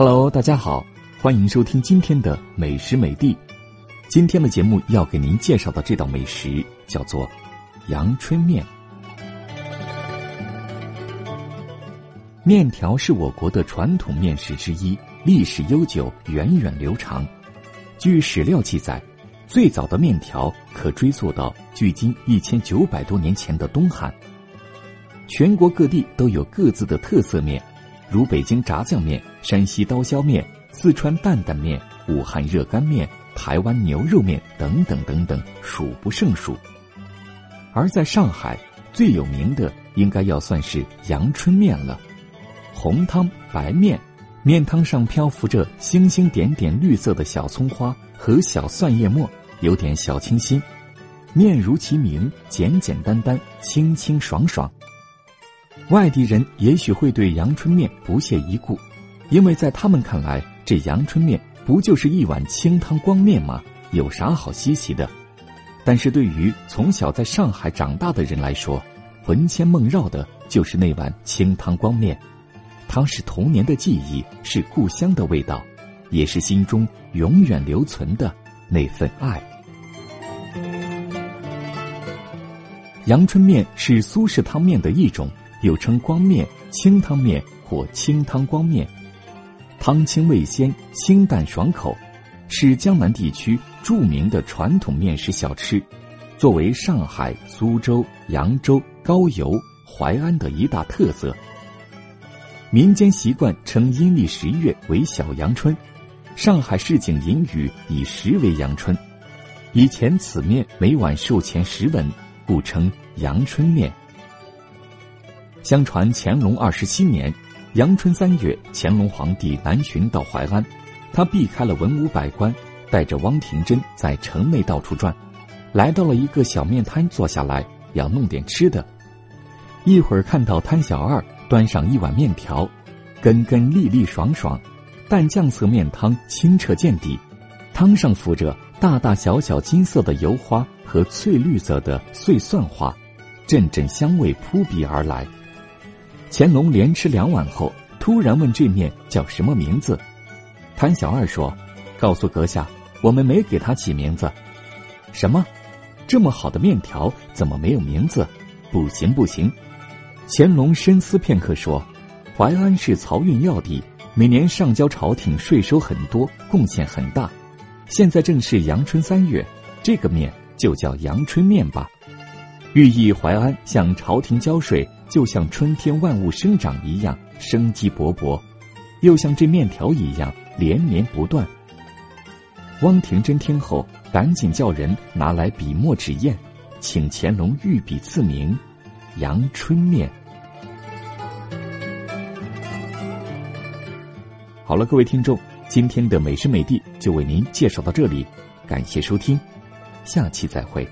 Hello， 大家好，欢迎收听今天的美食美地。今天的节目要给您介绍的这道美食叫做阳春面。面条是我国的传统面食之一，历史悠久，源远流长。据史料记载，最早的面条可追溯到距今1900多年前的东汉。全国各地都有各自的特色面，如北京炸酱面、山西刀削面、四川担担面、武汉热干面、台湾牛肉面等等等等，数不胜数。而在上海，最有名的应该要算是阳春面了。红汤白面，面汤上漂浮着星星点点绿色的小葱花和小蒜叶末，有点小清新。面如其名，简简单单，清清爽爽。外地人也许会对阳春面不屑一顾，因为在他们看来，这阳春面不就是一碗清汤光面吗？有啥好稀奇的？但是对于从小在上海长大的人来说，魂牵梦绕的就是那碗清汤光面，它是童年的记忆，是故乡的味道，也是心中永远留存的那份爱。阳春面是苏式汤面的一种，又称光面、清汤面或清汤光面，汤清味鲜，清淡爽口，是江南地区著名的传统面食小吃，作为上海、苏州、扬州、高邮、淮安的一大特色。民间习惯称阴历10月为小阳春，上海市井引语以10为阳春，以前此面每碗售钱10文，故称阳春面。相传乾隆27年，阳春3月，乾隆皇帝南巡到淮安，他避开了文武百官，带着汪廷珍在城内到处转，来到了一个小面摊坐下来，要弄点吃的。一会儿看到摊小二端上一碗面条，根根粒粒爽爽，淡酱色面汤清澈见底，汤上浮着大大小小金色的油花和翠绿色的碎蒜花，阵阵香味扑鼻而来。乾隆连吃2碗后，突然问这面叫什么名字。谭小二说：“告诉阁下，我们没给他起名字。”“什么？这么好的面条怎么没有名字？不行不行！”乾隆深思片刻说：“淮安是漕运要地，每年上交朝廷税收很多，贡献很大。现在正是阳春3月，这个面就叫阳春面吧。”寓意淮安向朝廷交税，就像春天万物生长一样生机勃勃，又像这面条一样连绵不断。汪廷珍听后赶紧叫人拿来笔墨纸砚，请乾隆御笔赐名阳春面。好了，各位听众，今天的美食美地就为您介绍到这里，感谢收听，下期再会。